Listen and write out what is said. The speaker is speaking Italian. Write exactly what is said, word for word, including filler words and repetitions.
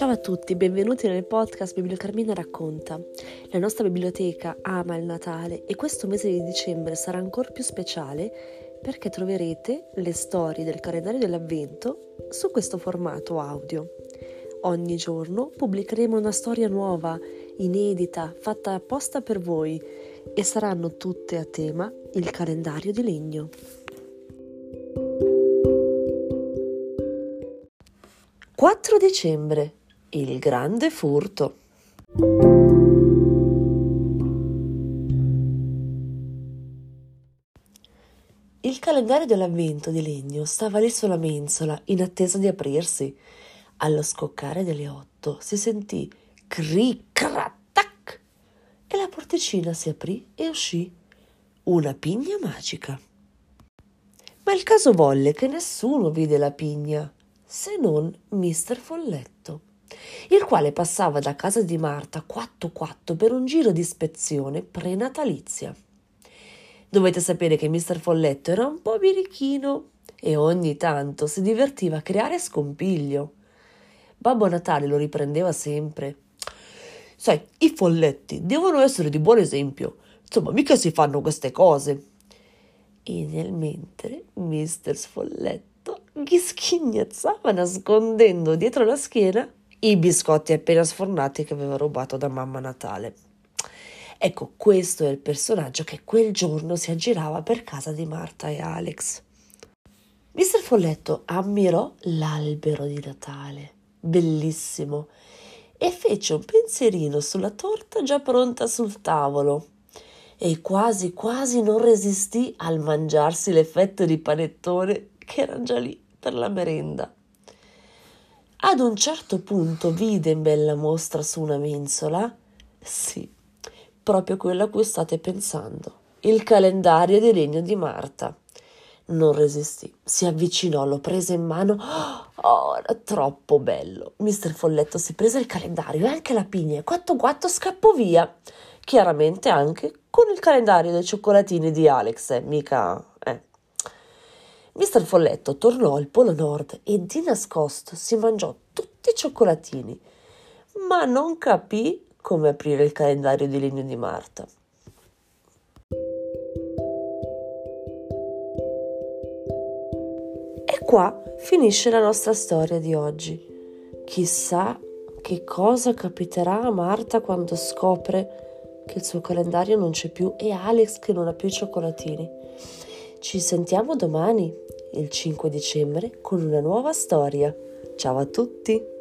Ciao a tutti, benvenuti nel podcast Bibliocarmina racconta. La nostra biblioteca ama il Natale e questo mese di dicembre sarà ancora più speciale perché troverete le storie del calendario dell'avvento su questo formato audio. Ogni giorno pubblicheremo una storia nuova, inedita, fatta apposta per voi e saranno tutte a tema il calendario di legno. quattro dicembre Il grande furto. Il calendario dell'avvento di legno stava lì sulla mensola in attesa di aprirsi. Allo scoccare delle otto si sentì cric-crac-tac e la porticina si aprì e uscì una pigna magica. Ma il caso volle che nessuno vide la pigna se non mister Folletto, il quale passava da casa di Marta quatto quatto per un giro di ispezione prenatalizia. Dovete sapere che mister Folletto era un po' birichino e ogni tanto si divertiva a creare scompiglio. Babbo Natale lo riprendeva sempre. Sai, i folletti devono essere di buon esempio, insomma mica si fanno queste cose. E nel mentre mister Folletto ghischignazzava nascondendo dietro la schiena i biscotti appena sfornati che aveva rubato da mamma Natale. Ecco, questo è il personaggio che quel giorno si aggirava per casa di Marta e Alex. mister Folletto ammirò l'albero di Natale, bellissimo, e fece un pensierino sulla torta già pronta sul tavolo e quasi quasi non resistì al mangiarsi le fette di panettone che erano già lì per la merenda. Ad un certo punto vide in bella mostra su una mensola, sì, proprio quello a cui state pensando, il calendario di legno di Marta. Non resistì, si avvicinò, lo prese in mano. Oh, era troppo bello. mister Folletto si prese il calendario e anche la pigna e quatto quatto scappò via. Chiaramente anche con il calendario dei cioccolatini di Alex, eh, mica... Eh. mister Folletto tornò al Polo Nord e di nascosto si mangiò tutti i cioccolatini, ma non capì come aprire il calendario di legno di Marta. Qua finisce la nostra storia di oggi. Chissà che cosa capiterà a Marta quando scopre che il suo calendario non c'è più e Alex che non ha più i cioccolatini. Ci sentiamo domani, il cinque dicembre, con una nuova storia. Ciao a tutti!